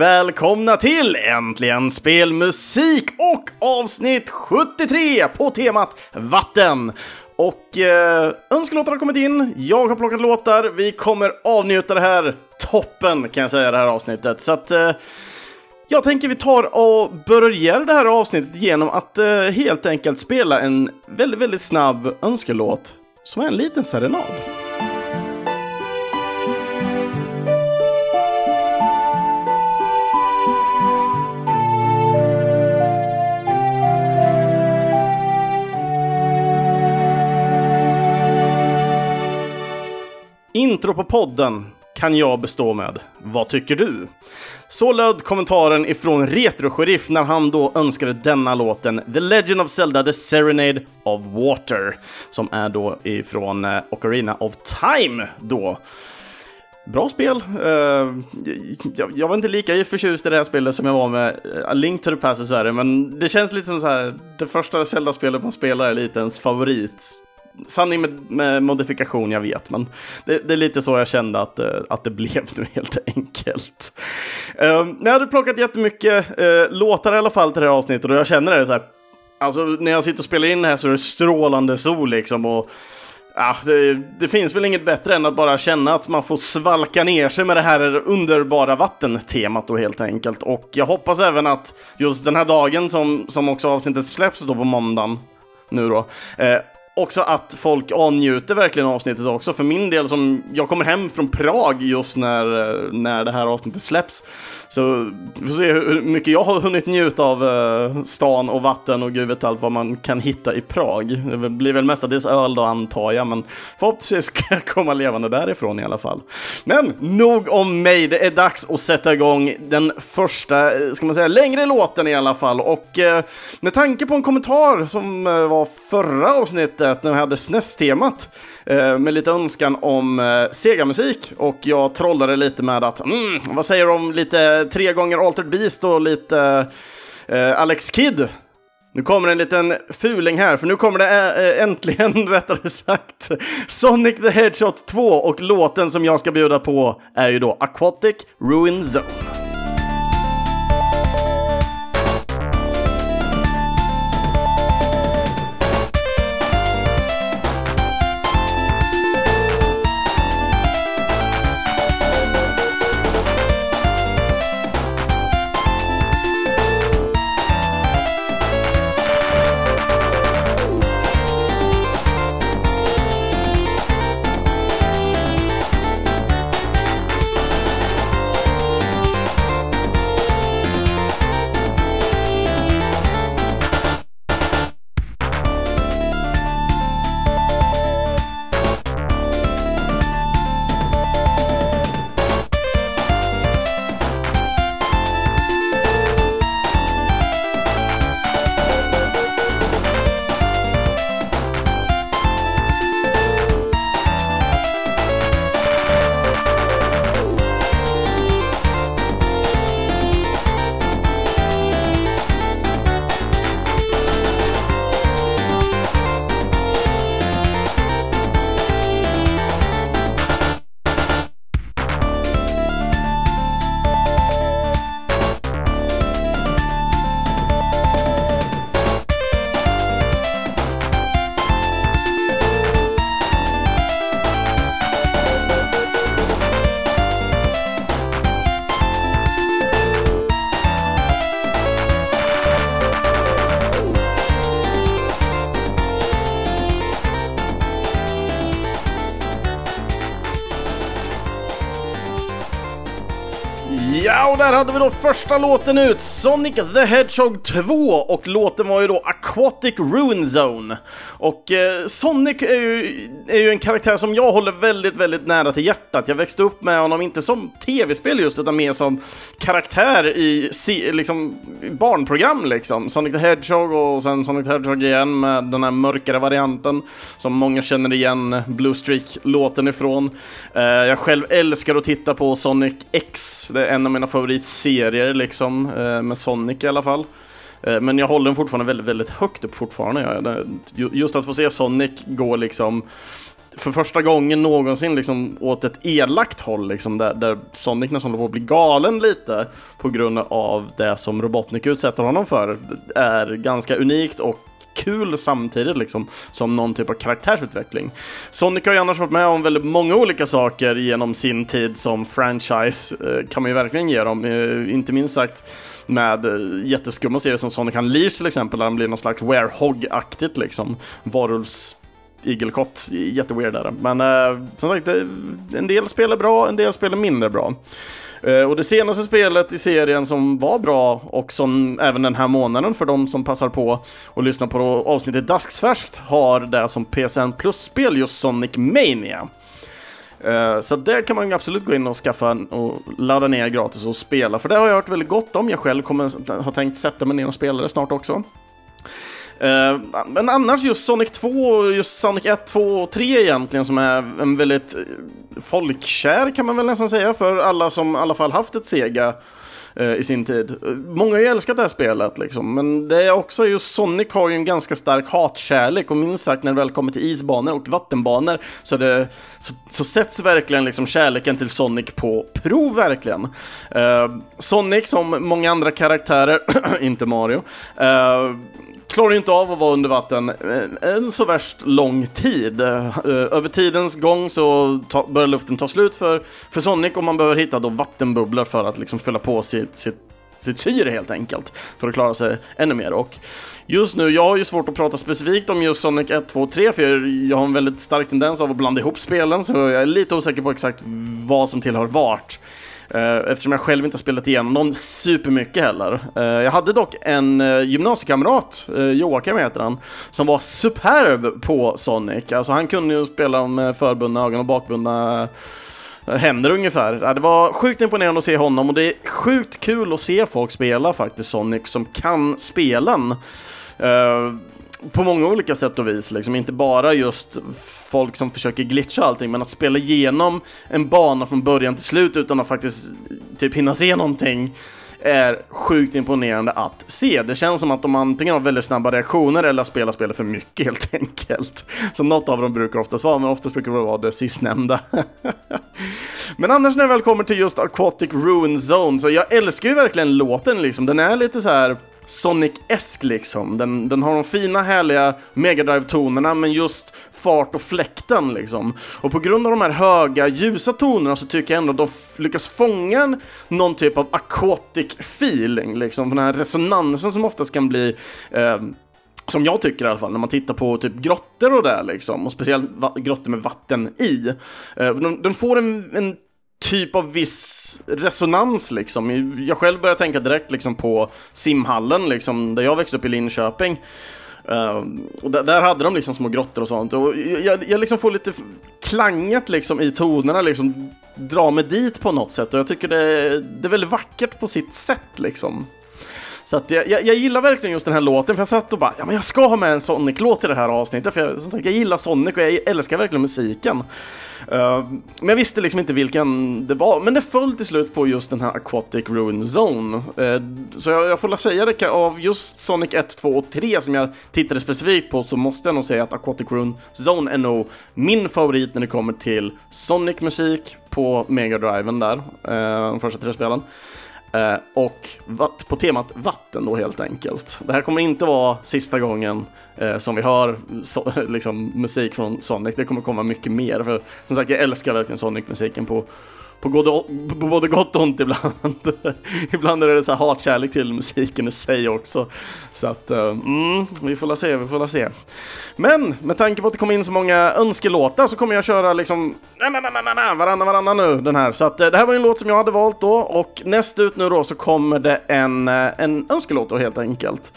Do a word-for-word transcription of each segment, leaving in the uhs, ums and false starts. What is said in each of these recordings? välkomna till Äntligen spelmusik och avsnitt sjuttiotre på temat vatten. Och eh, önskelåtar har kommit in, jag har plockat låtar, vi kommer avnjuta det här toppen kan jag säga det här avsnittet. Så att eh, jag tänker vi tar och börjar det här avsnittet genom att eh, helt enkelt spela en väldigt, väldigt snabb önskelåt som är en liten serenad. Intro på podden kan jag bestå med. Vad tycker du? Så löd kommentaren ifrån Retro Sheriff när han då önskade denna låten The Legend of Zelda, The Serenade of Water, som är då ifrån Ocarina of Time då. Bra spel. Jag var inte lika förtjust i det här spelet som jag var med A Link to the Past i Sverige, men det känns lite som så här, det första Zelda-spelet man spelar är lite ens favorit. Sanning med, med modifikation, jag vet, men det, det är lite så jag kände att, att det blev nu helt enkelt. Um, jag hade plockat jättemycket uh, låtar i alla fall till det här avsnittet, och jag känner det så här, alltså när jag sitter och spelar in här så är det strålande sol liksom, och ja, det, det finns väl inget bättre än att bara känna att man får svalka ner sig med det här underbara vattentemat då helt enkelt. Och jag hoppas även att just den här dagen som, som också avsnittet släpps då på måndagen nu då, eh, också att folk anjuter verkligen avsnittet också. För min del, som jag kommer hem från Prag just när, när det här avsnittet släpps, så vi får se hur mycket jag har hunnit njuta av stan och vatten och gud vet allt vad man kan hitta i Prag. Det blir väl mestadels öl då, antar jag, men förhoppningsvis ska jag komma levande därifrån i alla fall. Men nog om mig, det är dags att sätta igång den första, ska man säga, längre låten i alla fall. Och med tanke på en kommentar som var förra avsnittet när vi hade S N E S-temat med lite önskan om Sega-musik, och jag trollade lite med att mm, vad säger du om lite tre gånger Altered Beast och lite eh, Alex Kidd. Nu kommer en liten fuling här, för nu kommer det ä- äntligen, rättare sagt, Sonic the Hedgehog två, och låten som jag ska bjuda på är ju då Aquatic Ruin Zone. Där hade vi då första låten ut, Sonic the Hedgehog två, och låten var ju då Aquatic Ruin Zone. Och eh, Sonic är ju, är ju en karaktär som jag håller väldigt, väldigt nära till hjärtat. Jag växte upp med honom, inte som tv-spel just, utan mer som karaktär i liksom, barnprogram liksom. Sonic the Hedgehog och sen Sonic the Hedgehog igen med den här mörkare varianten som många känner igen Blue Streak-låten ifrån. Eh, jag själv älskar att titta på Sonic X, det är en av mina favoriter serier liksom, med Sonic i alla fall. Men jag håller den fortfarande väldigt, väldigt högt upp fortfarande. Just att få se Sonic gå liksom för första gången någonsin liksom åt ett elakt håll liksom, där, där Sonic nästan håller på att bli galen lite på grund av det som Robotnik utsätter honom för, är ganska unikt och kul samtidigt liksom, som någon typ av karaktärsutveckling. Sonic har ju annars varit med om väldigt många olika saker genom sin tid som franchise, kan man ju verkligen ge dem, inte minst sagt med jätteskumma serier som Sonic Unleashed till exempel, där han blir någon slags werehog-aktigt liksom, varulvs igelkott, jätteweird där. Men eh, som sagt, en del spelar bra, en del spelar mindre bra. eh, Och det senaste spelet i serien som var bra, och som även den här månaden, för de som passar på och lyssnar på avsnittet dagsfärskt, har det som P S N Plus-spel, just Sonic Mania. eh, Så det kan man absolut gå in och skaffa och ladda ner gratis och spela, för det har jag hört väldigt gott om. Jag själv kommer, har tänkt sätta mig ner och spela det snart också. Uh, men annars just Sonic två, just Sonic ett, två och tre egentligen, som är en väldigt folkkär kan man väl nästan säga, för alla som i alla fall haft ett Sega uh, i sin tid. uh, Många har ju älskat det här spelet liksom, men det är också just Sonic har ju en ganska stark hatkärlek, och minst sagt när det väl kommer till isbanor och vattenbanor så, det, så, så sätts verkligen liksom kärleken till Sonic på prov verkligen. uh, Sonic som många andra karaktärer inte Mario uh, klarar inte av att vara under vatten en så värst lång tid. Över tidens gång så ta, börjar luften ta slut för, för Sonic, och man behöver hitta då vattenbubblor för att liksom fylla på sitt, sitt, sitt syre helt enkelt, för att klara sig ännu mer. Och just nu, jag har ju svårt att prata specifikt om just Sonic ett, två och tre, för jag har en väldigt stark tendens av att blanda ihop spelen, så jag är lite osäker på exakt vad som tillhör vart, eftersom jag själv inte har spelat igenom dem supermycket heller. Jag hade dock en gymnasiekamrat, Joakim heter han, som var superb på Sonic. Alltså han kunde ju spela med förbundna ögon och bakbundna händer ungefär. Det var sjukt imponerande att se honom, och det är sjukt kul att se folk spela faktiskt Sonic som kan spelen på många olika sätt och vis liksom. Inte bara just folk som försöker glitcha allting, men att spela igenom en bana från början till slut utan att faktiskt typ hinna se någonting är sjukt imponerande att se. Det känns som att de antingen har väldigt snabba reaktioner eller spelar spelet för mycket helt enkelt. Så något av dem brukar oftast vara, men oftast brukar det vara det sistnämnda. Men annars när det väl kommer till just Aquatic Ruin Zone, så jag älskar ju verkligen låten liksom. Den är lite så här Sonic-esk liksom. Den, den har de fina härliga Mega Drive-tonerna, men just fart och fläkten liksom. Och på grund av de här höga ljusa tonerna så tycker jag ändå att de f- lyckas fånga någon typ av aquatic feeling liksom. Den här resonansen som oftast kan bli eh, som jag tycker i alla fall, när man tittar på typ grottor och där liksom, och speciellt va- grottor med vatten i. eh, den, den får en, en typ av viss resonans liksom. Jag själv börjar tänka direkt liksom på simhallen liksom, där jag växte upp i Linköping. Uh, och där, där hade de liksom små grottor och sånt, och jag, jag liksom får lite klanget liksom i tonerna liksom, dra mig dit på något sätt, och jag tycker det, det är väldigt vackert på sitt sätt liksom. Så att jag, jag, jag gillar verkligen just den här låten, för jag satt och bara, ja men jag ska ha med en Sonic-låt i det här avsnittet, för jag, sagt, jag gillar Sonic och jag älskar verkligen musiken. Uh, men jag visste liksom inte vilken det var, men det föll till slut på just den här Aquatic Ruin Zone. Uh, så jag, jag får säga det, av just Sonic ett, två och tre som jag tittade specifikt på, så måste jag nog säga att Aquatic Ruin Zone är nog min favorit när det kommer till Sonic-musik på Mega Driven där, uh, de första tre spelen. Uh, och vatt, på temat vatten då helt enkelt. Det här kommer inte vara sista gången uh, som vi hör so- liksom, musik från Sonic. Det kommer komma mycket mer, för som sagt, jag älskar verkligen Sonic-musiken på, på, god, på både gott och ont ibland. Ibland är det så här hatkärlek till musiken i sig också. Så att, uh, mm, vi får la se, vi får la se. Men med tanke på att det kommer in så många önskelåtar, så kommer jag köra liksom varannan varannan nu den här. Så att, det här var en låt som jag hade valt då, och näst ut nu då så kommer det en, en önskelåt då helt enkelt.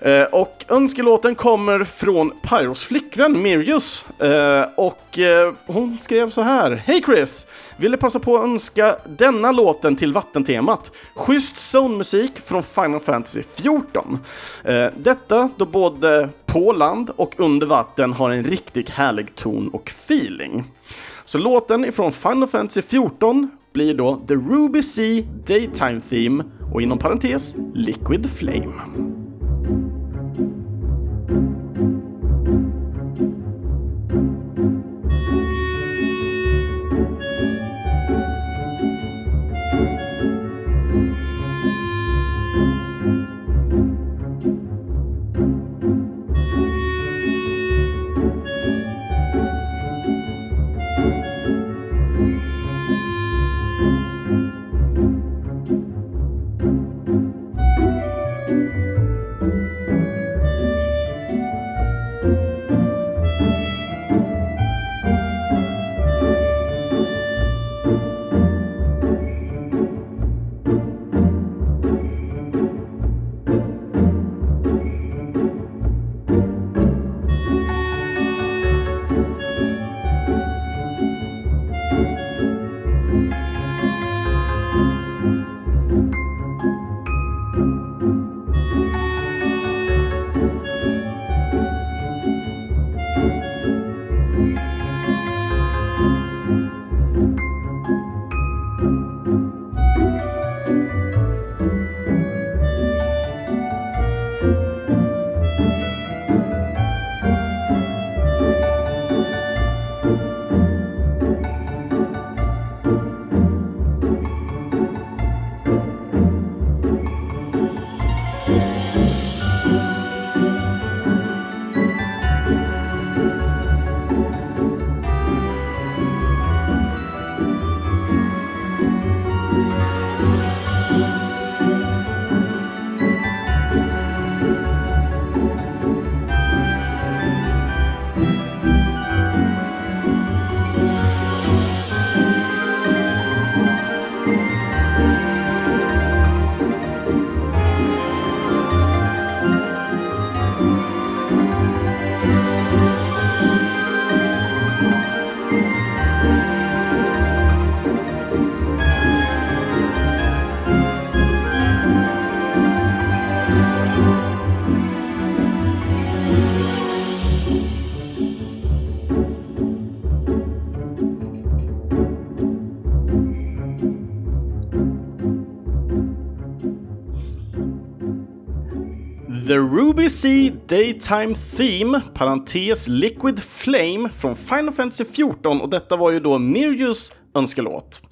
Eh, och önskelåten kommer från Pyros flickvän Mirius, eh, och eh, hon skrev så här: Hej Chris, ville passa på att önska denna låten till vattentemat. Schysst zonmusik från Final Fantasy fjorton. eh, Detta då både på land och under vatten har en riktigt härlig ton och feeling. Så låten ifrån Final Fantasy fjorton blir då The Ruby Sea Daytime Theme, och inom parentes Liquid Flame. The Ruby Sea Daytime Theme, parentes Liquid Flame från Final Fantasy fjorton, och detta var ju då Mirjus önskelåt.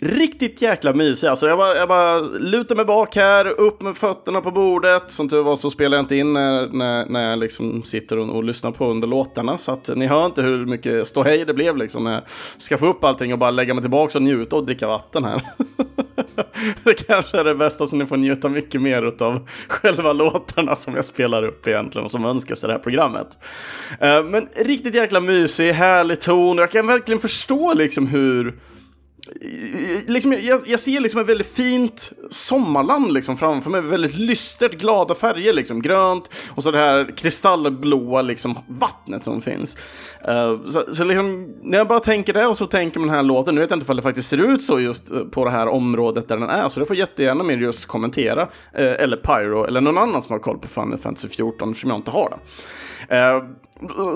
Riktigt jäkla mysig, alltså jag bara, jag bara lutar mig bak här, upp med fötterna på bordet. Som tur var så spelar jag inte in när, när, när jag liksom sitter och, och lyssnar på under låtarna. Så att ni hör inte hur mycket ståhej det blev liksom, när jag ska få upp allting och bara lägga mig tillbaka och njuta och dricka vatten här. Det kanske är det bästa, så ni får njuta mycket mer av själva låtarna som jag spelar upp egentligen och som önskas i det här programmet. Men riktigt jäkla mysig, härlig ton. Jag kan verkligen förstå liksom hur... Liksom, jag, jag ser liksom ett väldigt fint sommarland liksom framför mig, väldigt lystert, glada färger liksom, grönt och så det här kristallblåa liksom vattnet som finns. uh, så, så liksom, när jag bara tänker det och så tänker man den här låten, nu vet jag inte om det faktiskt ser ut så just på det här området där den är, så det får jättegärna mer just kommentera, uh, eller Pyro eller någon annan som har koll på Final Fantasy fjorton som jag inte har det. uh,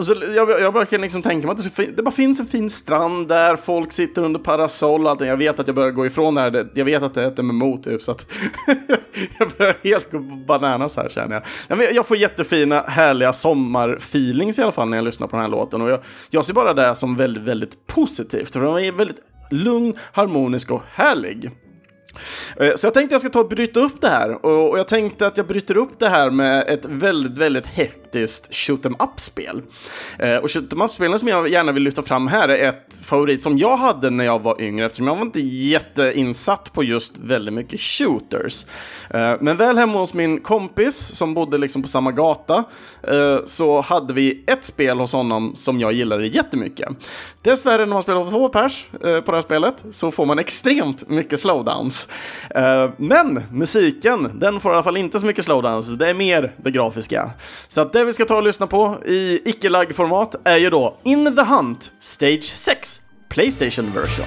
Så jag, jag bara kan liksom tänka mig att det, fin- det bara finns en fin strand där, folk sitter under parasoll och allting. Jag vet att jag börjar gå ifrån det här, jag vet att det är ett M M O typ, så att jag börjar helt gå bananas här känner jag. Ja, men jag får jättefina, härliga sommarfeelings i alla fall när jag lyssnar på den här låten, och jag, jag ser bara det som väldigt, väldigt positivt, för den är väldigt lugn, harmonisk och härlig. Så jag tänkte jag ska ta och bryta upp det här, och jag tänkte att jag bryter upp det här med ett väldigt, väldigt hektiskt shoot 'em up-spel. Och shoot 'em up-spelen som jag gärna vill lyfta fram här är ett favorit som jag hade när jag var yngre, eftersom jag var inte jätteinsatt på just väldigt mycket shooters. Men väl hemma hos min kompis som bodde liksom på samma gata, så hade vi ett spel hos honom som jag gillade jättemycket. Dessvärre när man spelar på två pers på det här spelet så får man extremt mycket slowdowns. Men musiken, den får i alla fall inte så mycket slowdowns. Det är mer det grafiska. Så att det vi ska ta och lyssna på i icke-lag-format är ju då In The Hunt Stage sex PlayStation version.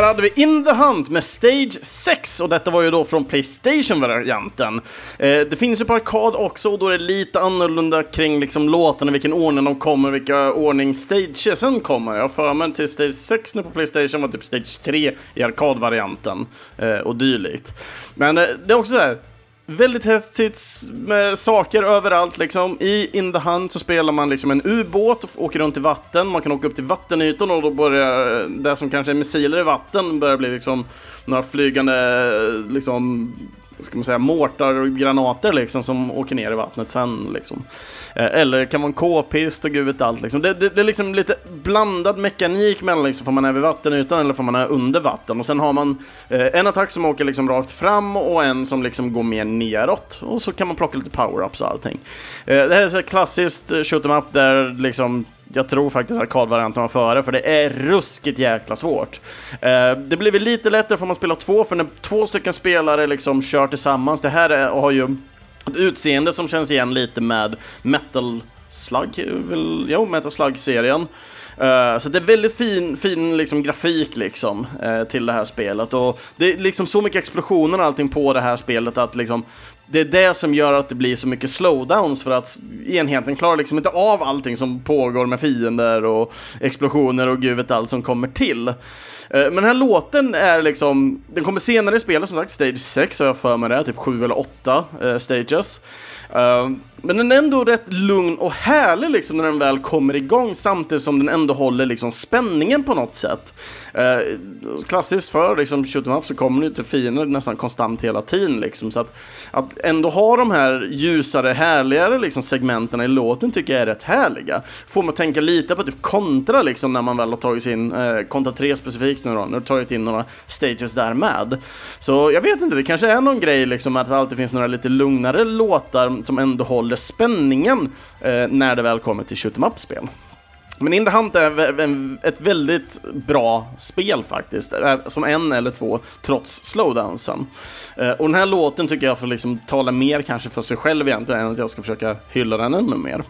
där hade vi In The Hunt med Stage sex, och detta var ju då från PlayStation-varianten. eh, Det finns ju på arkad också, och då är det lite annorlunda kring liksom låtarna, vilken ordning de kommer, vilka ordning stagesen kommer. Jag för mig till Stage sex nu på PlayStation var typ Stage tre i arkadvarianten eh, och dylikt. Men eh, det är också så här, väldigt hästsits med saker överallt liksom. I In The Hunt så spelar man liksom en ubåt och åker runt i vatten. Man kan åka upp till vattenytan, och då börjar det som kanske är missiler i vatten börjar bli liksom några flygande liksom, ska man säga, mortar och granater liksom som åker ner i vattnet sen liksom. Eller kan vara en k-pist och gud vet allt liksom. det, det, det är liksom lite blandad mekanik mellan liksom, får man är vid vattenytan eller får man är under vatten. Och sen har man eh, en attack som åker liksom rakt fram och en som liksom går mer neråt. Och så kan man plocka lite power-ups och allting. eh, Det här är så här klassiskt shoot 'em up där liksom. Jag tror faktiskt att arkadvarianten var före, för det är ruskigt jäkla svårt. eh, Det blir väl lite lättare för man spelar två, för när två stycken spelare liksom kör tillsammans. Det här är, har ju ett utseende som känns igen lite med Metal Slug, väl, jo, Metal Slug-serien. uh, Så det är väldigt fin, fin liksom, grafik liksom, uh, till det här spelet. Och det är liksom så mycket explosioner och allting på det här spelet att liksom, det är det som gör att det blir så mycket slowdowns, för att enheten klarar liksom inte av allting som pågår med fiender och explosioner och gud vet allt som kommer till. Men den här låten är liksom, den kommer senare i spelet som sagt, stage sex har jag för mig det, typ sju eller åtta eh, stages. Uh, men den är ändå rätt lugn och härlig liksom när den väl kommer igång, samtidigt som den ändå håller liksom spänningen på något sätt. uh, Klassiskt för liksom shoot 'em up så kommer det ju till fiender nästan konstant hela tiden liksom. Så att, att ändå ha de här ljusare, härligare liksom segmenten i låten tycker jag är rätt härliga. Får man tänka lite på typ kontra liksom, när man väl har tagit in uh, kontra tre specifikt nu då, när du har tagit in några stages där med. Så jag vet inte, det kanske är någon grej liksom att det alltid finns några lite lugnare låtar som ändå håller spänningen eh, när det väl kommer till shoot 'em up-spel. Men In The Hunt är ett väldigt bra spel faktiskt, som en eller två trots slowdownsen. eh, Och den här låten tycker jag får liksom tala mer kanske för sig själv egentligen, än att jag ska försöka hylla den ännu mer.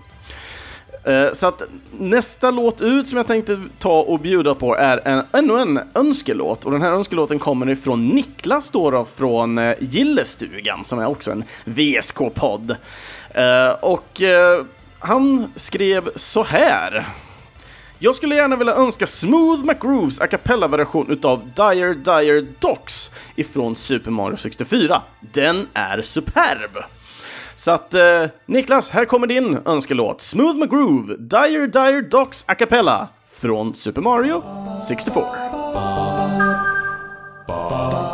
eh, Så att nästa låt ut som jag tänkte ta och bjuda på är en, ännu en önskelåt. Och den här önskelåten kommer ifrån Niklas då, då från eh, Gillestugan, som är också en V S K-podd. eh, Och eh, han skrev så här: jag skulle gärna vilja önska Smooth McGrooves a cappella-version utav Dire Dire Docks ifrån Super Mario sextiofyra. Den är superb! Så att, eh, Niklas, här kommer din önskelåt. Smooth McGroove, Dire Dire Docks a cappella från Super Mario sextiofyra. Ba ba ba.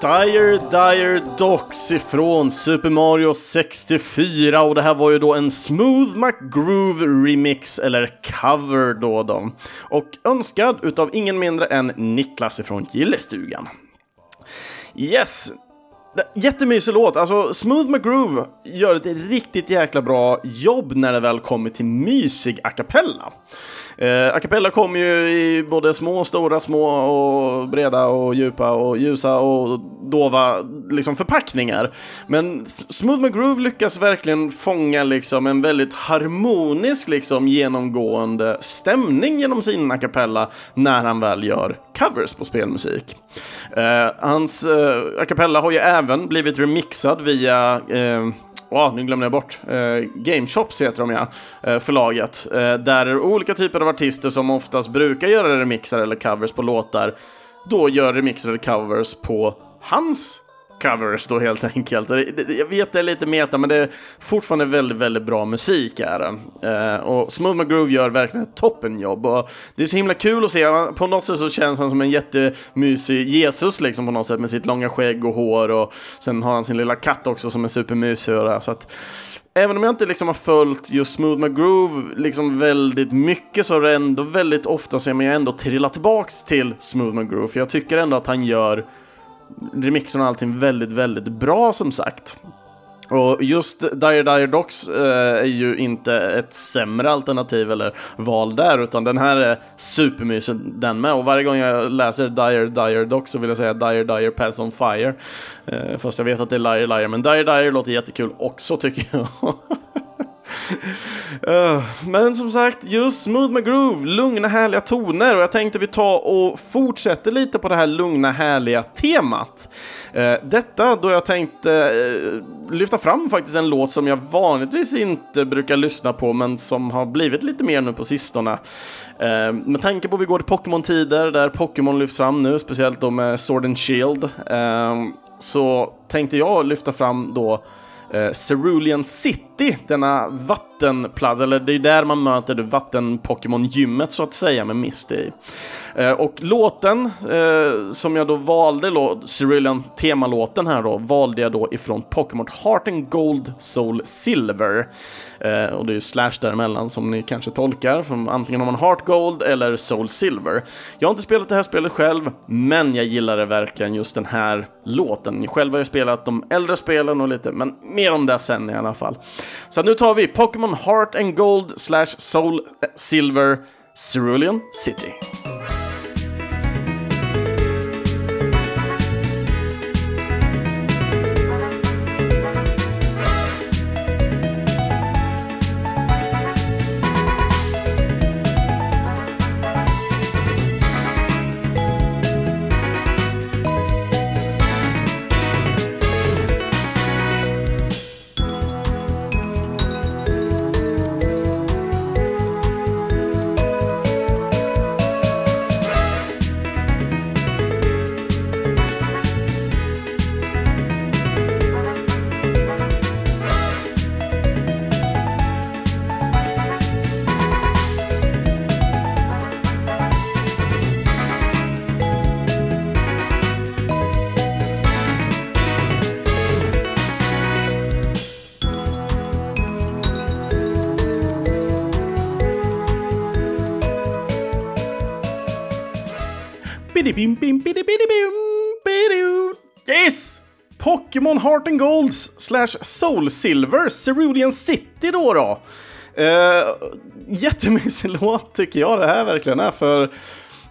Dire Dire Docks ifrån Super Mario sextiofyra, och det här var ju då en Smooth McGroove remix eller cover då då. Och önskad utav ingen mindre än Niklas ifrån Gillestugan. Yes. Jättemysig låt, alltså Smooth McGroove gör ett riktigt jäkla bra jobb när det väl kommer till mysig a cappella. eh, A cappella kommer ju i både små, stora, små och breda och djupa och ljusa och dova liksom förpackningar. Men Smooth McGroove lyckas verkligen fånga liksom en väldigt harmonisk liksom genomgående stämning genom sin a cappella när han väl gör covers på spelmusik. eh, Hans eh, a cappella har ju även blivit remixad via eh, oh, nu glömde jag bort eh, Game Shops heter de, ja, eh, förlaget, eh, där olika typer av artister som oftast brukar göra remixar eller covers på låtar då gör remixar eller covers på hans covers då helt enkelt. Jag vet det är lite meta, men det är fortfarande väldigt, väldigt bra musik är det. Eh, och Smooth McGroove gör verkligen ett toppenjobb, och det är så himla kul att se. På något sätt så känns han som en jättemysig Jesus liksom på något sätt, med sitt långa skägg och hår, och sen har han sin lilla katt också som är supermysig och där, så att även om jag inte liksom har följt just Smooth McGroove liksom väldigt mycket, så är det ändå väldigt ofta så jag men ändå trillar tillbaks till Smooth McGroove, för jag tycker ändå att han gör remixen och allting väldigt, väldigt bra som sagt. Och just Dire Dire Docks eh, är ju inte ett sämre alternativ eller val där, utan den här är supermysig den med. Och varje gång jag läser Dire Dire Docks så vill jag säga Dire Dire Pass on Fire, eh, fast jag vet att det är Liar Liar, men Dire Dire låter jättekul också tycker jag. Uh, men som sagt, just Smooth McGroove, lugna härliga toner, och jag tänkte vi tar och fortsätter lite på det här lugna härliga temat. Uh, detta då jag tänkte uh, lyfta fram faktiskt en låt som jag vanligtvis inte brukar lyssna på, men som har blivit lite mer nu på sistone. Uh, med tanke på att vi går till Pokémon-tider där Pokémon lyfts fram nu, speciellt då med Sword and Shield, uh, så tänkte jag lyfta fram då Eh, Cerulean City, denna vattenplats, eller det är där man möter det vatten-Pokémon-gymmet så att säga med Misty i. Eh, och låten eh, som jag då valde, då, Cerulean-temalåten här då, valde jag då ifrån Pokémon Heart and Gold Soul Silver. Eh, och det är ju slash däremellan som ni kanske tolkar, från antingen om man Heart Gold eller Soul Silver. Jag har inte spelat det här spelet själv, men jag gillade verkligen just den här låten. Själv har jag spelat de äldre spelen och lite, men mer om det sen i alla fall. Så nu tar vi Pokémon Heart and Gold slash Soul Silver, Cerulean City. Yes! Pokémon Heart and Golds slash Soul Silver, Cerulean City då då. Eh, jättemysig låt tycker jag det här verkligen är, för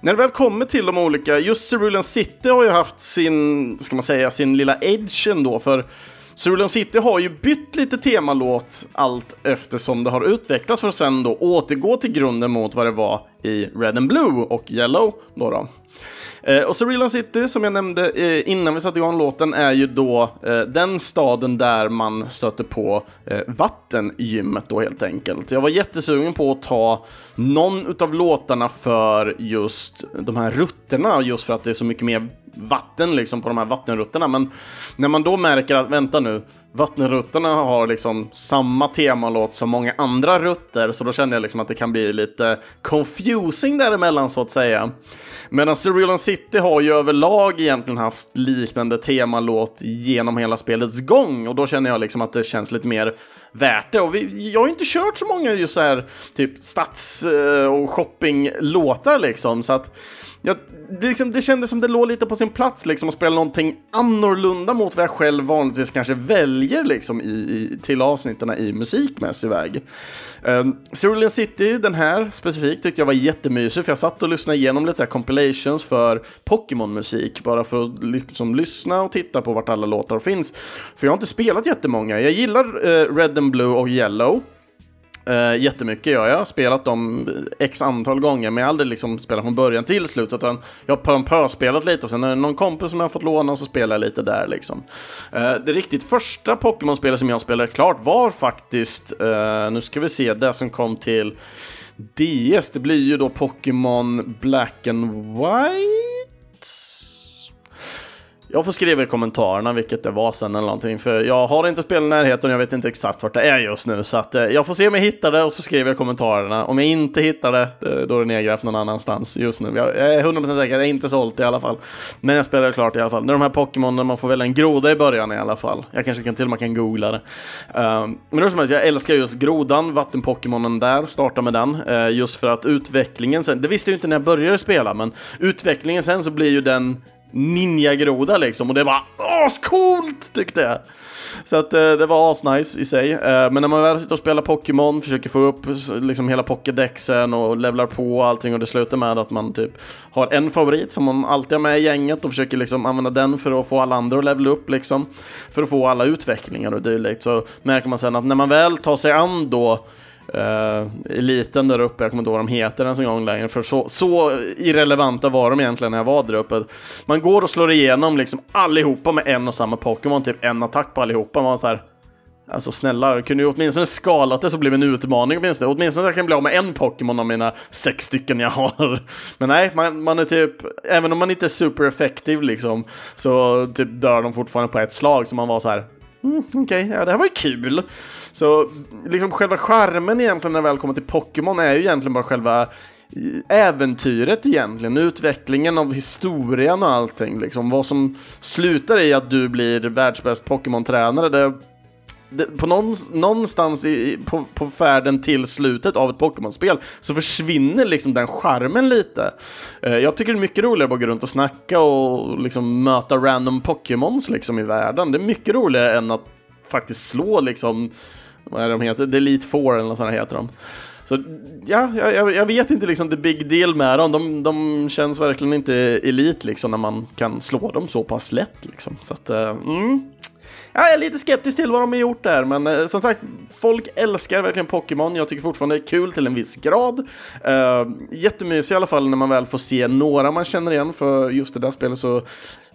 när det väl kommer till de olika, just Cerulean City har ju haft sin, ska man säga, sin lilla edge ändå, för Cerulean City har ju bytt lite temalåt allt eftersom det har utvecklats, för att sen då återgå till grunden mot vad det var i Red and Blue och Yellow då då. Eh, och Cerulean City, som jag nämnde eh, innan vi satte igång låten, är ju då eh, den staden där man stöter på eh, vattengymmet då helt enkelt. Jag var jättesugen på att ta någon utav låtarna för just de här rutterna, just för att det är så mycket mer vatten liksom på de här vattenrutterna. Men när man då märker att, vänta nu, vattenrutterna har liksom samma temalåt som många andra rutter, så då känner jag liksom att det kan bli lite confusing däremellan, så att säga. Medan Cerulean City har ju överlag egentligen haft liknande temalåt genom hela spelets gång, och då känner jag liksom att det känns lite mer värt det. Och vi, jag har ju inte kört så många just så här typ stads- och shoppinglåtar liksom, så att ja, det, liksom, det kändes som det låg lite på sin plats liksom, att spela någonting annorlunda mot vad jag själv vanligtvis kanske väljer liksom, i, i, till avsnitten i musikmässig väg. uh, Cerulean City, den här specifikt, tyckte jag var jättemysig, för jag satt och lyssnade igenom lite så här compilations för Pokémon-musik, bara för att liksom, lyssna och titta på vart alla låtar finns, för jag har inte spelat jättemånga. Jag gillar uh, Red and Blue och Yellow Uh, jättemycket gör jag. Jag har spelat dem x antal gånger, men jag har aldrig liksom spelat från början till slut, utan jag har pömpö spelat lite, och sen är det någon kompis som jag har fått låna, och så spelar jag lite där liksom. uh, Det riktigt första Pokémon-spelet som jag spelade klart var faktiskt uh, nu ska vi se, det som kom till D S, det blir ju då Pokémon Black and White. Jag får skriva i kommentarerna vilket det var sen eller någonting, för jag har inte spelat i närheten och jag vet inte exakt vart det är just nu, så att eh, jag får se om jag hittar det och så skriver jag i kommentarerna. Om jag inte hittar det, då är det nedgrävt någon annanstans just nu. Jag är hundra procent säker, jag är inte sålt i alla fall. Men jag spelar klart i alla fall. Det är de här Pokémon där man får välja en groda i början i alla fall. Jag kanske kan till och med kan googla det. Uh, men hur som helst, jag älskar just grodan, vattenpokémonen där, starta med den. Uh, just för att utvecklingen sen, det visste jag ju inte när jag började spela, men utvecklingen sen så blir ju den ninjagroda liksom, och det var ascoolt tyckte jag. Så att eh, det var asnice i sig. eh, Men när man väl sitter och spelar Pokémon, försöker få upp liksom hela Pokédexen och levlar på allting, och det slutar med att man typ har en favorit som man alltid har med i gänget och försöker liksom använda den för att få alla andra att levla upp liksom, för att få alla utvecklingar och dylikt. Så märker man sen att när man väl tar sig an då Uh, eliten där uppe, jag kommer inte ihåg vad de heter en sån gång längre, för så, så irrelevanta var de egentligen när jag var där uppe. Man går och slår igenom liksom allihopa med en och samma Pokémon, typ en attack på allihopa. Man var så här, alltså snälla, kunde ju åtminstone skalat det så blev en utmaning åtminstone. Åtminstone jag kan bli av med en Pokémon av mina sex stycken jag har. Men nej, man, man är typ, även om man inte är supereffektiv liksom, så typ dör de fortfarande på ett slag. Så man var så här, Mm, okej, okay. Ja, det här var ju kul. Så liksom själva skärmen egentligen när väl kommer till Pokémon är ju egentligen bara själva äventyret egentligen, utvecklingen av historien och allting liksom. Vad som slutar i att du blir världsbäst Pokémon-tränare, det, det, på någon, någonstans i, på, på färden till slutet av ett Pokémon-spel så försvinner liksom den skärmen lite. Jag tycker det är mycket roligare att gå runt och snacka och liksom möta random Pokémons liksom i världen. Det är mycket roligare än att faktiskt slå liksom, vad är de heter? The Elite Four eller något sånt heter de. Så ja, jag, jag vet inte liksom the big deal med dem. De, de känns verkligen inte elit liksom när man kan slå dem så pass lätt liksom. Så att, mm. Ja, jag är lite skeptisk till vad de har gjort där, men eh, som sagt, folk älskar verkligen Pokémon. Jag tycker fortfarande det är kul till en viss grad. eh, Jättemysig i alla fall när man väl får se några man känner igen, för just det där spelet så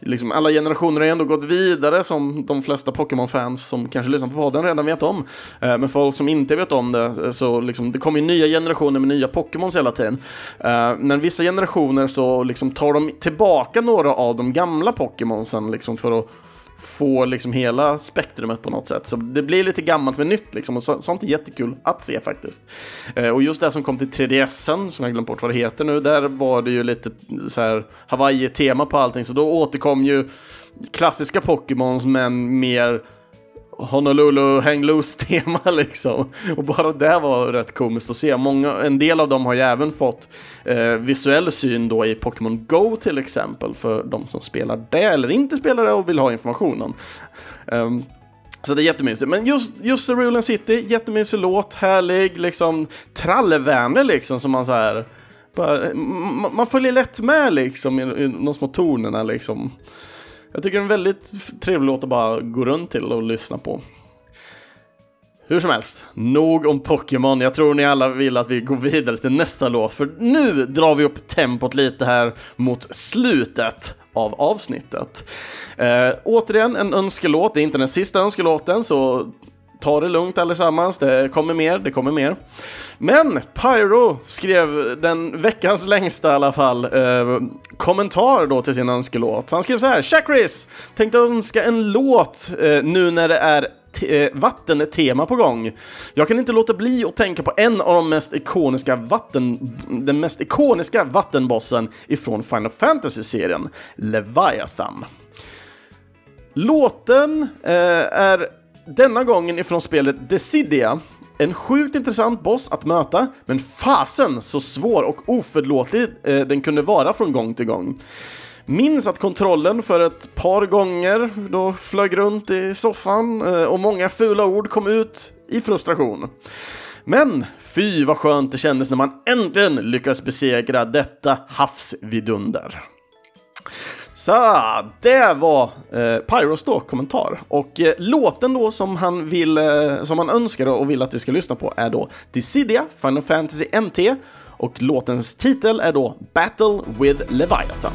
liksom alla generationer har ändå gått vidare, som de flesta Pokémon-fans som kanske lyssnar på podden redan vet om. eh, Men folk som inte vet om det, så liksom, det kommer ju nya generationer med nya Pokémons hela tiden. eh, Men vissa generationer så liksom tar de tillbaka några av de gamla Pokémonsen liksom, för att få liksom hela spektrumet på något sätt. Så det blir lite gammalt med nytt liksom, och så, sånt är jättekul att se faktiskt. eh, Och just det som kom till tre D S:en, som jag glömt bort vad det heter nu, där var det ju lite så här Hawaii-tema på allting. Så då återkom ju klassiska Pokémons, men mer Honolulu hang loose-tema liksom. Och bara det var rätt komiskt att se. Många, en del av dem har ju även fått eh, visuell syn då i Pokémon Go till exempel, för de som spelar det eller inte spelar det och vill ha informationen. um, Så det är jättemysigt. Men just, just Cerulean City, jättemysig låt, härlig liksom, trallevänlig liksom, som man så här bara, man, man följer lätt med liksom i, i de små tonerna liksom. Jag tycker det är en väldigt trevlig låt att bara gå runt till och lyssna på. Hur som helst, nog om Pokémon. Jag tror ni alla vill att vi går vidare till nästa låt, för nu drar vi upp tempot lite här mot slutet av avsnittet. Eh, återigen en önskelåt, det är inte den sista önskelåten, så ta det lugnt allesammans, det kommer mer, det kommer mer. Men Pyro skrev den veckans längsta i alla fall eh, kommentar då till sin önskelåt. Han skrev så här: Chakris, tänkte önska en låt eh, nu när det är Te- vattentema på gång. Jag kan inte låta bli att tänka på en av de mest ikoniska vatten den mest ikoniska vattenbossen ifrån Final Fantasy-serien, Leviathan. Låten eh, är denna gången ifrån spelet Dissidia. En sjukt intressant boss att möta, men fasen så svår och oförlåtlig eh, den kunde vara från gång till gång. Minns att kontrollen för ett par gånger då flög runt i soffan och många fula ord kom ut i frustration. Men fy vad skönt det kändes när man äntligen lyckades besegra detta havsvidunder. Så det var eh, Pyros då kommentar. Och eh, låten då som han vill eh, som han önskar och vill att vi ska lyssna på är då Dissidia Final Fantasy N T, och låtens titel är då Battle with Leviathan.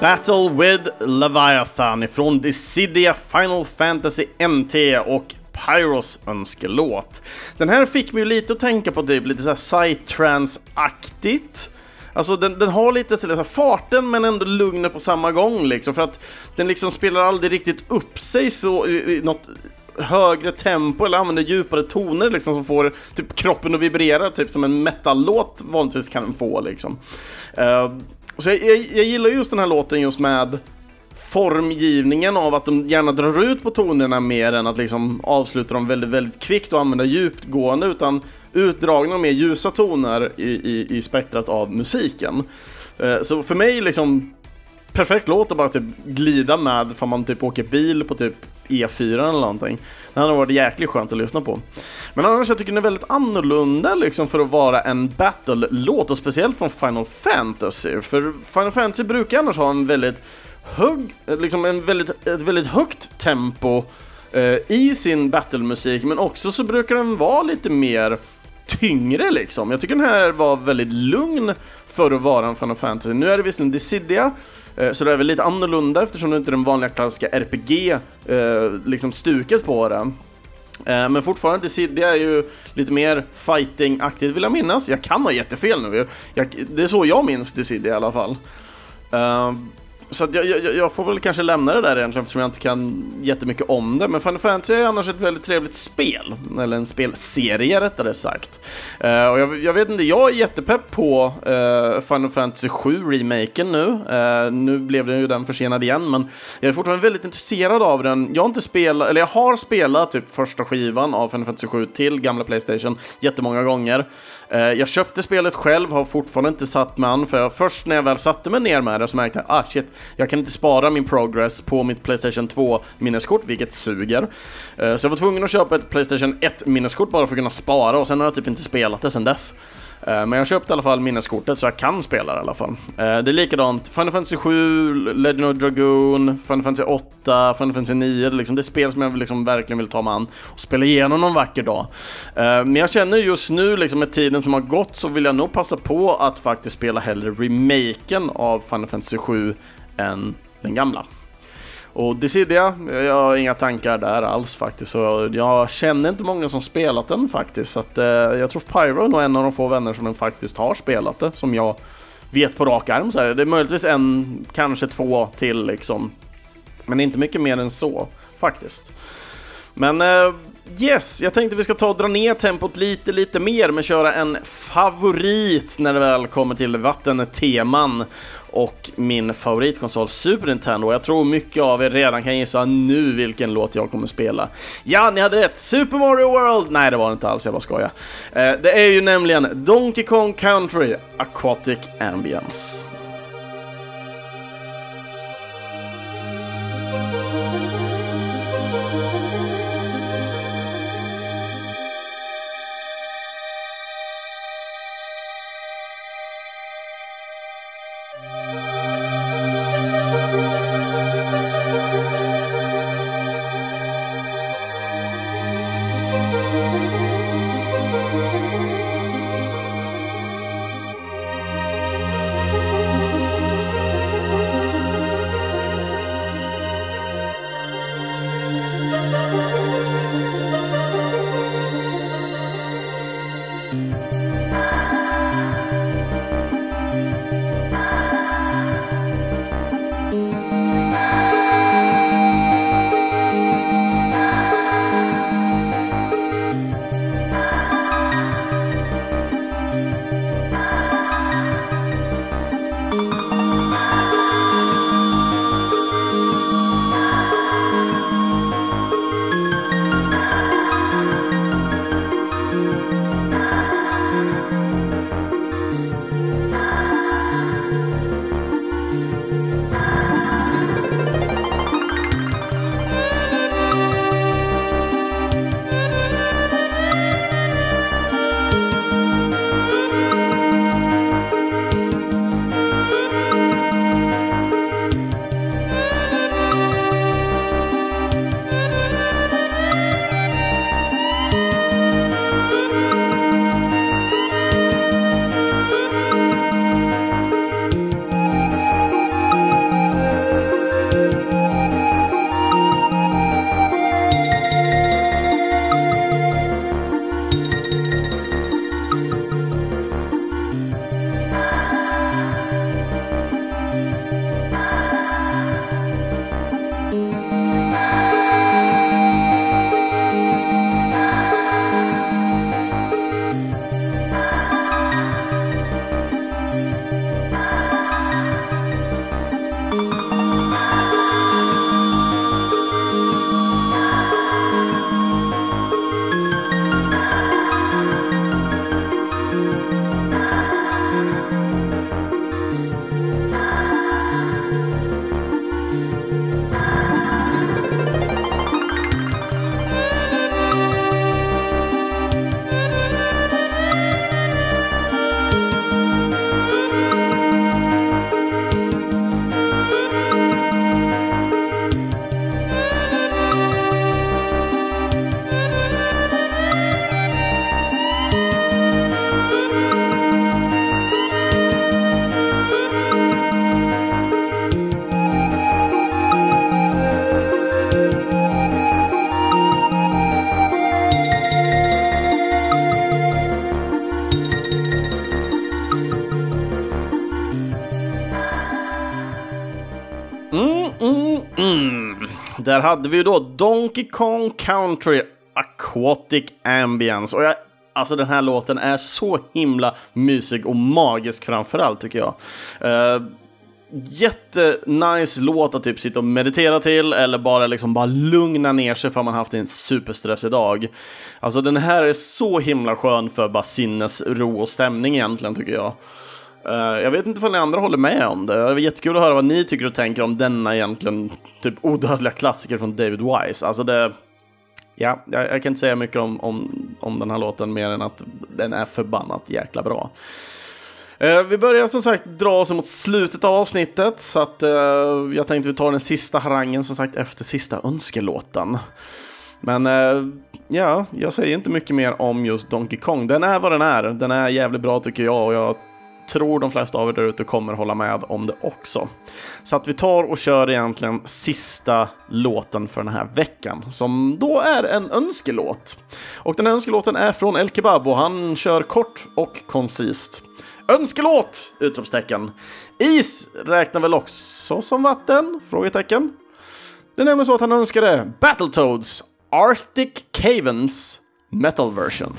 Battle with Leviathan från Dissidia Final Fantasy N T och Pyros önskelåt. Den här fick mig lite att tänka på typ lite så här psytrance-aktigt. Alltså den, den har lite så här farten men ändå lugn på samma gång liksom, för att den liksom spelar aldrig riktigt upp sig så i, i något högre tempo eller använder djupare toner liksom, som får typ kroppen att vibrera typ som en metallåt vanligtvis kan få liksom. Uh, så jag, jag, jag gillar just den här låten just med formgivningen av att de gärna drar ut på tonerna mer än att liksom avsluta dem väldigt, väldigt kvickt och använda djupgående, utan utdragna och mer ljusa toner i, i, i spektrat av musiken. Uh, så för mig liksom perfekt låt att bara typ glida med för man typ åker bil på typ E fyra eller någonting. Den hade varit jäkligt skönt att lyssna på. Men annars jag tycker den är väldigt annorlunda liksom för att vara en battle-låt, och speciellt från Final Fantasy. För Final Fantasy brukar annars ha en väldigt hög, liksom en väldigt, ett väldigt högt tempo eh, i sin battlemusik, men också så brukar den vara lite mer tyngre liksom. Jag tycker den här var väldigt lugn för att vara en Final Fantasy. Nu är det visserligen Dissidia, så det är väl lite annorlunda eftersom det inte är den vanliga klassiska R P G liksom stuket på det. Men fortfarande Dissidia är ju lite mer fighting-aktigt vill jag minnas. Jag kan ha jättefel nu. Jag, det är så jag minns Dissidia i alla fall. Så att jag, jag, jag får väl kanske lämna det där egentligen eftersom jag inte kan jättemycket om det. Men Final Fantasy är annars ett väldigt trevligt spel. Eller en spelserie rättare sagt. uh, Och jag, jag vet inte, jag är jättepepp på uh, Final Fantasy sju remaken nu. uh, Nu blev den ju den försenad igen, men jag är fortfarande väldigt intresserad av den. Jag har inte spelat, eller jag har spelat typ första skivan av Final Fantasy sju till gamla PlayStation jättemånga gånger. uh, Jag köpte spelet själv, har fortfarande inte satt mig an. För jag, först när jag väl satte mig ner med det så märkte jag, ah shit, jag kan inte spara min progress på mitt PlayStation två minneskort, vilket suger. Så jag var tvungen att köpa ett PlayStation ett minneskort bara för att kunna spara, och sen har jag typ inte spelat det sen dess. Men jag köpte i alla fall minneskortet så jag kan spela det i alla fall. Det är likadant Final Fantasy sju, Legend of Dragoon, Final Fantasy åtta, Final Fantasy nio. Det är spel som jag liksom verkligen vill ta mig an och spela igenom någon vacker dag. Men jag känner just nu liksom, med tiden som har gått, så vill jag nog passa på att faktiskt spela hellre remaken av Final Fantasy sju än den gamla. Och Dissidia, jag har inga tankar där alls faktiskt. Så jag känner inte många som spelat den faktiskt. Så att, eh, jag tror Pyro är nog en av de få vänner som den faktiskt har spelat det, som jag vet på rak arm så här. Det är möjligtvis en, kanske två till liksom. Men inte mycket mer än så faktiskt. Men eh, yes, jag tänkte vi ska ta och dra ner tempot lite, lite mer, men köra en favorit när det väl kommer till vattenteman. Och min favoritkonsol Super Nintendo. Jag tror mycket av er redan kan gissa nu vilken låt jag kommer spela. Ja, ni hade rätt, Super Mario World. Nej, det var det inte alls, jag bara skojar. eh, Det är ju nämligen Donkey Kong Country, Aquatic Ambience. Mm. Där hade vi ju då Donkey Kong Country, Aquatic Ambience. Och jag, alltså den här låten är så himla mysig och magisk framförallt tycker jag. Uh, jättenice låt att typ sitta och meditera till eller bara liksom bara lugna ner sig för man haft en superstressig dag. Alltså den här är så himla skön för bara sinnesro och stämning egentligen tycker jag. Uh, jag vet inte om ni andra håller med om det. Det var jättekul att höra vad ni tycker och tänker om denna egentligen typ odödliga klassiker från David Wise. Alltså det... Ja, jag, jag kan inte säga mycket om, om, om den här låten mer än att den är förbannat jäkla bra. Eh, vi börjar som sagt dra oss mot slutet av avsnittet. Så att eh, jag tänkte vi tar den sista harangen som sagt efter sista önskelåten. Men eh, ja, jag säger inte mycket mer om just Donkey Kong. Den är vad den är. Den är jävligt bra tycker jag och jag tror de flesta av er där ute kommer hålla med om det också. Så att vi tar och kör egentligen sista låten för den här veckan, som då är en önskelåt. Och den här önskelåten är från El Kebab och han kör kort och koncist. Önskelåt! Utropstecken. Is räknar väl också som vatten? Frågetecken. Det är nämligen så att han önskade Battletoads Arctic Cavens Metal Version.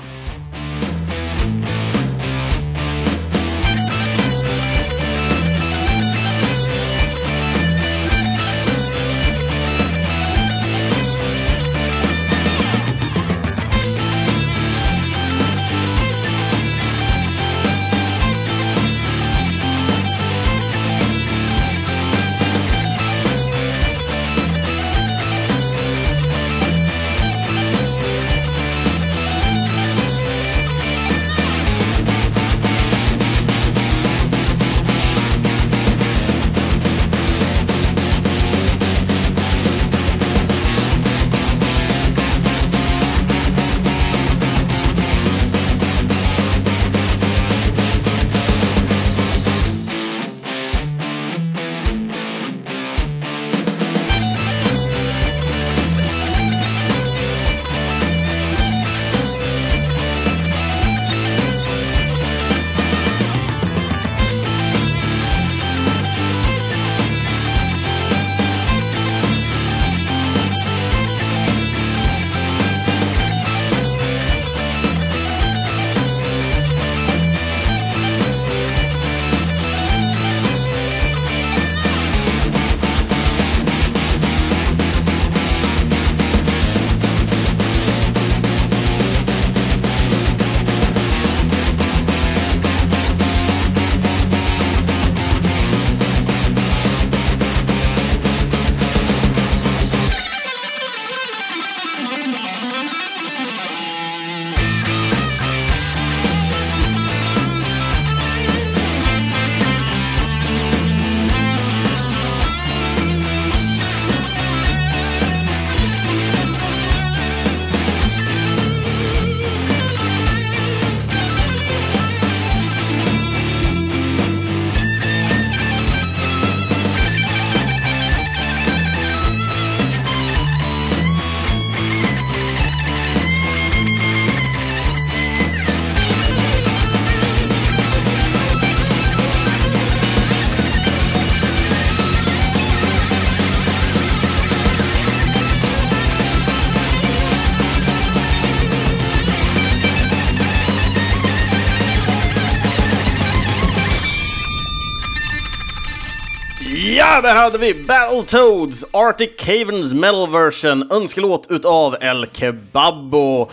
Där hade vi Battletoads Arctic Cavens Metal Version, önskelåt utav El Kebabbo.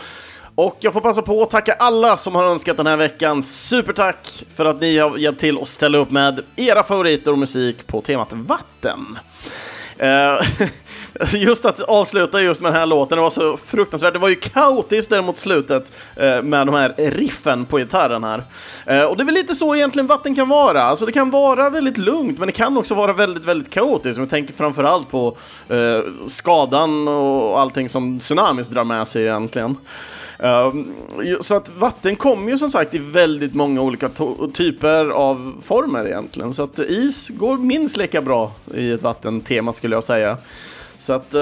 Och jag får passa på att tacka alla som har önskat den här veckan. Supertack för att ni har hjälpt till att ställa upp med era favoriter och musik på temat vatten. Just att avsluta just med den här låten, det var så fruktansvärt. Det var ju kaotiskt där mot slutet med de här riffen på gitarren här. Och det är väl lite så egentligen vatten kan vara. Alltså det kan vara väldigt lugnt, men det kan också vara väldigt, väldigt kaotiskt. Jag tänker framförallt på skadan och allting som tsunamis drar med sig egentligen. Så att vatten kommer ju som sagt i väldigt många olika to- typer av former egentligen. Så att is går minst lika bra i ett vattentema skulle jag säga. Så att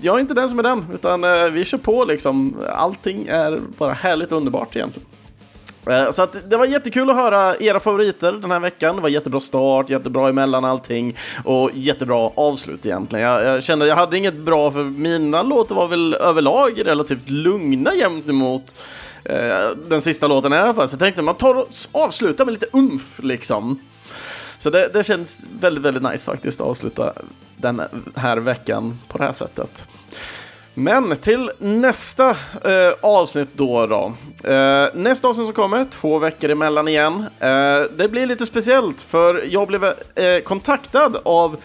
jag är inte den som är den, utan vi kör på liksom. Allting är bara härligt och underbart egentligen. Så att det var jättekul att höra era favoriter den här veckan. Det var jättebra start, jättebra emellan allting och jättebra avslut egentligen. Jag, jag kände jag hade inget bra, för mina låtar var väl överlag relativt lugna jämt emot eh, den sista låten i alla fall. Så jag tänkte man tar avsluta med lite umf liksom. Så det, det känns väldigt, väldigt nice faktiskt att avsluta den här veckan på det här sättet. Men till nästa eh, avsnitt då då. Eh, nästa avsnitt som kommer, två veckor emellan igen. Eh, det blir lite speciellt, för jag blev eh, kontaktad av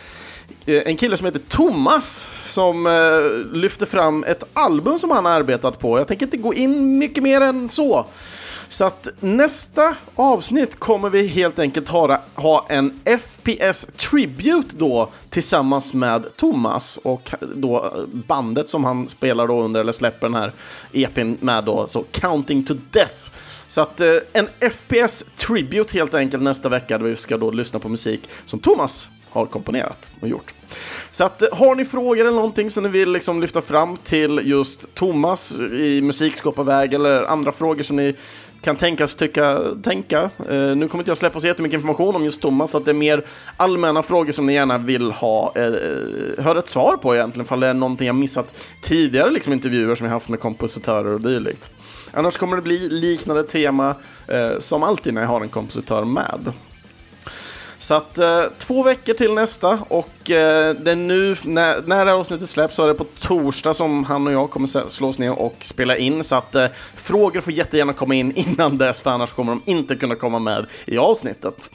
eh, en kille som heter Thomas, som eh, lyfter fram ett album som han har arbetat på. Jag tänker inte gå in mycket mer än så. Så att nästa avsnitt kommer vi helt enkelt ha, ha en F P S-tribute då tillsammans med Thomas och då bandet som han spelar då under, eller släpper den här E P:n med då, så Counting to Death. Så att eh, en F P S-tribute helt enkelt nästa vecka, där vi ska då lyssna på musik som Thomas har komponerat och gjort. Så att har ni frågor eller någonting som ni vill liksom lyfta fram till just Thomas i musikskaparväg, eller andra frågor som ni kan tänkas tycka, tänka. Eh, nu kommer inte jag släppa så jättemycket information om just Thomas, så att det är mer allmänna frågor som ni gärna vill ha eh, höra ett svar på egentligen, ifall det är någonting jag missat tidigare, liksom intervjuer som jag haft med kompositörer och dylikt. Annars kommer det bli liknande tema eh, som alltid när jag har en kompositör med. Så att eh, två veckor till nästa, och eh, det är nu, när, när det här avsnittet släpps så är det på torsdag som han och jag kommer slås ner och spela in. Så att eh, frågor får jättegärna komma in innan dess, för annars kommer de inte kunna komma med i avsnittet.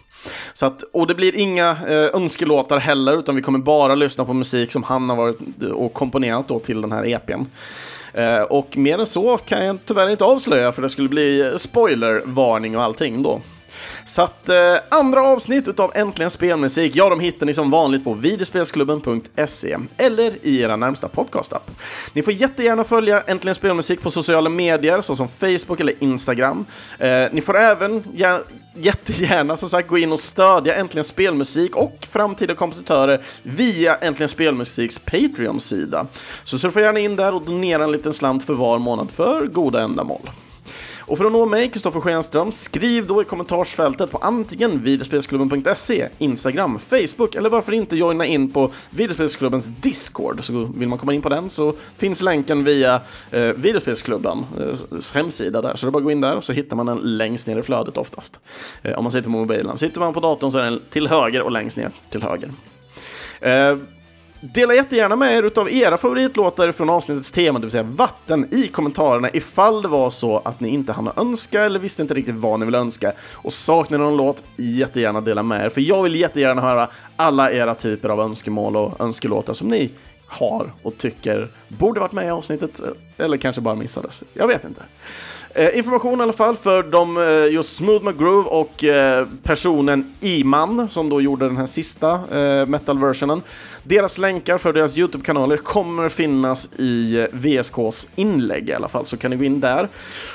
Så att, och det blir inga eh, önskelåtar heller, utan vi kommer bara lyssna på musik som han har varit och komponerat då till den här E P:n. Eh, och mer än så kan jag tyvärr inte avslöja, för det skulle bli spoilervarning och allting då. Så att eh, andra avsnitt utav Äntligen Spelmusik, ja, de hittar ni som vanligt på videospelsklubben punkt se eller i era närmsta podcastapp. Ni får jättegärna följa Äntligen Spelmusik på sociala medier såsom Facebook eller Instagram. eh, Ni får även gär- jättegärna som sagt gå in och stödja Äntligen Spelmusik och framtida kompositörer via Äntligen Spelmusiks Patreon-sida. Så, så får gärna in där och donera en liten slant för var månad för goda ändamål. Och för att nå mig, Kristoffer Schenström, skriv då i kommentarsfältet på antingen videospelsklubben punkt se, Instagram, Facebook, eller varför inte joina in på videospelsklubbens Discord. Så vill man komma in på den så finns länken via eh, videospelsklubbens hemsida där. Så det är bara att gå in där och så hittar man den längst ner i flödet oftast. Eh, om man sitter på mobilen. Sitter man på datorn så är den till höger och längst ner till höger. Eh, Dela jättegärna med er utav era favoritlåtar från avsnittets tema, det vill säga vatten, i kommentarerna ifall det var så att ni inte hann önska eller visste inte riktigt vad ni ville önska. Och saknar någon låt, jättegärna dela med er, för jag vill jättegärna höra alla era typer av önskemål och önskelåtar som ni har och tycker borde varit med i avsnittet eller kanske bara missades. Jag vet inte. Eh, information i alla fall för de, eh, just Smooth McGroove och eh, personen Iman som då gjorde den här sista eh, metal-versionen. Deras länkar för deras YouTube-kanaler kommer finnas i V S K:s inlägg i alla fall, så kan ni gå in där.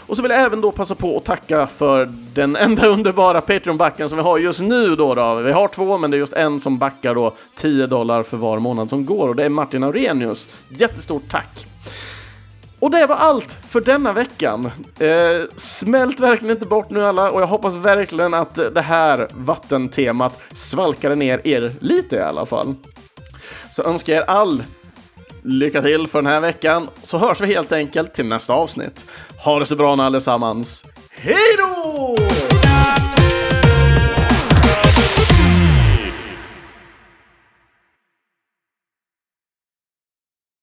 Och så vill jag även då passa på att tacka för den enda underbara Patreon-backaren som vi har just nu då då. Vi har två, men det är just en som backar då tio dollar för var månad som går, och det är Martin Aurenius. Jättestort tack! Och det var allt för denna veckan. Eh, smält verkligen inte bort nu alla, och jag hoppas verkligen att det här vattentemat svalkade ner er lite i alla fall. Så önskar er all lycka till för den här veckan, så hörs vi helt enkelt till nästa avsnitt. Ha det så bra nu allesammans. Hej då!